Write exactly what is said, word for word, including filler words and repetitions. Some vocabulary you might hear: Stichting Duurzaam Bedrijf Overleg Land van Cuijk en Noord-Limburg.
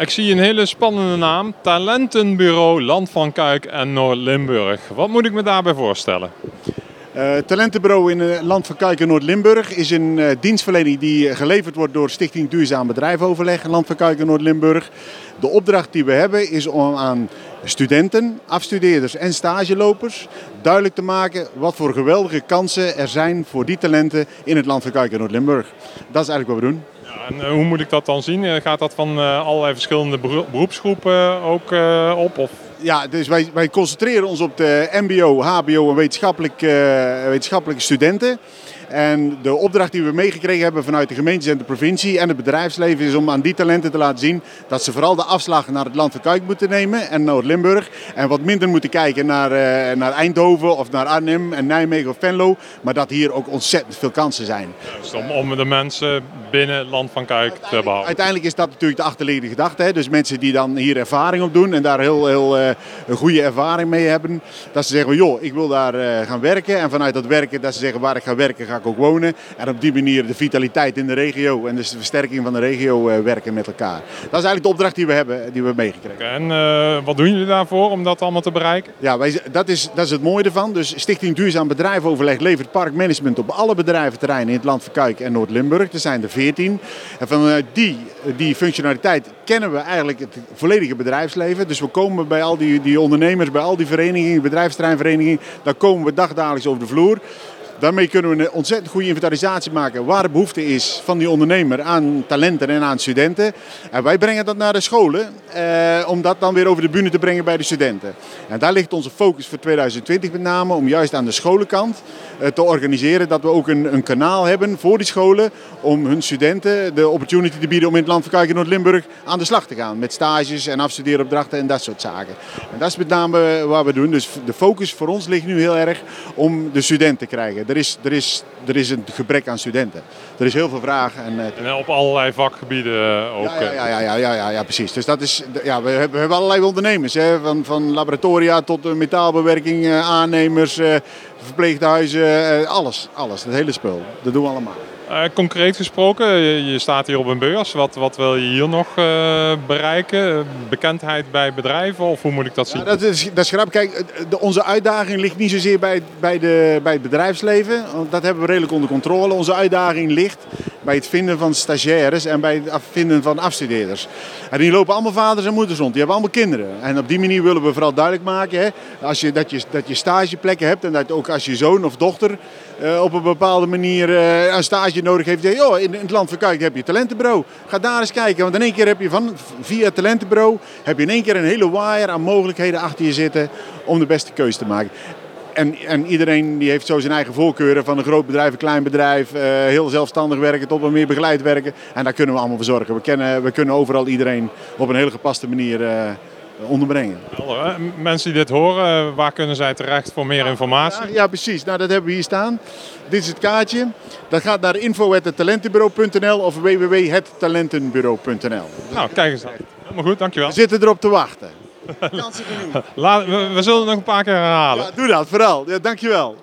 Ik zie een hele spannende naam, Talentenbureau Land van Cuijk en Noord-Limburg. Wat moet ik me daarbij voorstellen? Uh, Talentenbureau in het Land van Cuijk en Noord-Limburg is een uh, dienstverlening die geleverd wordt door Stichting Duurzaam Bedrijf Overleg Land van Cuijk en Noord-Limburg. De opdracht die we hebben is om aan studenten, afstudeerders en stagelopers duidelijk te maken wat voor geweldige kansen er zijn voor die talenten in het Land van Cuijk en Noord-Limburg. Dat is eigenlijk wat we doen. En hoe moet ik dat dan zien? Gaat dat van allerlei verschillende beroepsgroepen ook op? Of? Ja, dus wij, wij concentreren ons op de M B O, H B O en wetenschappelijke, wetenschappelijke studenten. En de opdracht die we meegekregen hebben vanuit de gemeentes en de provincie en het bedrijfsleven is om aan die talenten te laten zien dat ze vooral de afslag naar het Land van Cuijk moeten nemen en Noord-Limburg. En wat minder moeten kijken naar, uh, naar Eindhoven of naar Arnhem en Nijmegen of Venlo. Maar dat hier ook ontzettend veel kansen zijn. Dus om, om de mensen binnen het Land van Cuijk te behouden. Uiteindelijk is dat natuurlijk de achterliggende gedachte. Hè? Dus mensen die dan hier ervaring op doen en daar heel, heel uh, een goede ervaring mee hebben. Dat ze zeggen, joh, ik wil daar uh, gaan werken. En vanuit dat werken, dat ze zeggen waar ik ga werken, ga ook wonen. En op die manier de vitaliteit in de regio en dus de versterking van de regio werken met elkaar. Dat is eigenlijk de opdracht die we hebben, die we hebben meegekregen. En uh, wat doen jullie daarvoor om dat allemaal te bereiken? Ja, wij, dat, is, dat is het mooie ervan. Dus Stichting Duurzaam Bedrijf Overleg levert parkmanagement op alle bedrijventerreinen in het Land van Cuijk en Noord-Limburg. Er zijn er veertien. En vanuit die, die functionaliteit kennen we eigenlijk het volledige bedrijfsleven. Dus we komen bij al die, die ondernemers, bij al die verenigingen, bedrijfsterreinverenigingen, daar komen we dagdagelijks over de vloer. Daarmee kunnen we een ontzettend goede inventarisatie maken waar de behoefte is van die ondernemer aan talenten en aan studenten. En wij brengen dat naar de scholen eh, om dat dan weer over de bühne te brengen bij de studenten. En daar ligt onze focus voor twintig twintig met name om juist aan de scholenkant eh, te organiseren dat we ook een, een kanaal hebben voor die scholen om hun studenten de opportunity te bieden om in het Land van Cuijk en Noord-Limburg aan de slag te gaan. Met stages en afstudeeropdrachten en dat soort zaken. En dat is met name wat we doen. Dus de focus voor ons ligt nu heel erg om de studenten te krijgen. Er is, er, is, er is een gebrek aan studenten. Er is heel veel vraag. En, uh, en op allerlei vakgebieden ook. Ja, ja, ja, ja, ja, ja, ja precies. Dus dat is, ja, we, hebben, we hebben allerlei ondernemers. Hè, van, van laboratoria tot metaalbewerking, uh, aannemers, uh, verpleeghuizen, uh, alles, alles. Het hele spul. Dat doen we allemaal. Uh, concreet gesproken, je, je staat hier op een beurs. Wat, wat wil je hier nog uh, bereiken? Bekendheid bij bedrijven of hoe moet ik dat zien? Ja, dat, is, dat is grappig. Kijk, de, onze uitdaging ligt niet zozeer bij, bij, de, bij het bedrijfsleven. Dat hebben we redelijk onder controle. Onze uitdaging ligt bij het vinden van stagiaires en bij het vinden van afstudeerders. En die lopen allemaal vaders en moeders rond. Die hebben allemaal kinderen. En op die manier willen we vooral duidelijk maken hè, als je, dat, je, dat je stageplekken hebt. En dat ook als je zoon of dochter uh, op een bepaalde manier uh, een stage nodig heeft. Joh, in het Land van Cuijk heb je talentenbureau. Ga daar eens kijken. Want in één keer heb je van, via het talentenbureau heb je in één keer een hele waaier aan mogelijkheden achter je zitten om de beste keuze te maken. En, en iedereen die heeft zo zijn eigen voorkeuren van een groot bedrijf, een klein bedrijf, uh, heel zelfstandig werken tot wat meer begeleid werken. En daar kunnen we allemaal voor zorgen. We, kennen, we kunnen overal iedereen op een hele gepaste manier uh, onderbrengen. Hallo, mensen die dit horen, waar kunnen zij terecht voor meer informatie? Ja, ja precies. Nou, dat hebben we hier staan. Dit is het kaartje. Dat gaat naar info at hettalentenbureau punt n l of w w w punt hettalentenbureau punt n l. Nou, kijk eens aan. Helemaal goed, dankjewel. We zitten erop te wachten. Kansen genoeg. We, we zullen het nog een paar keer herhalen. Ja, doe dat, vooral. Ja, dankjewel.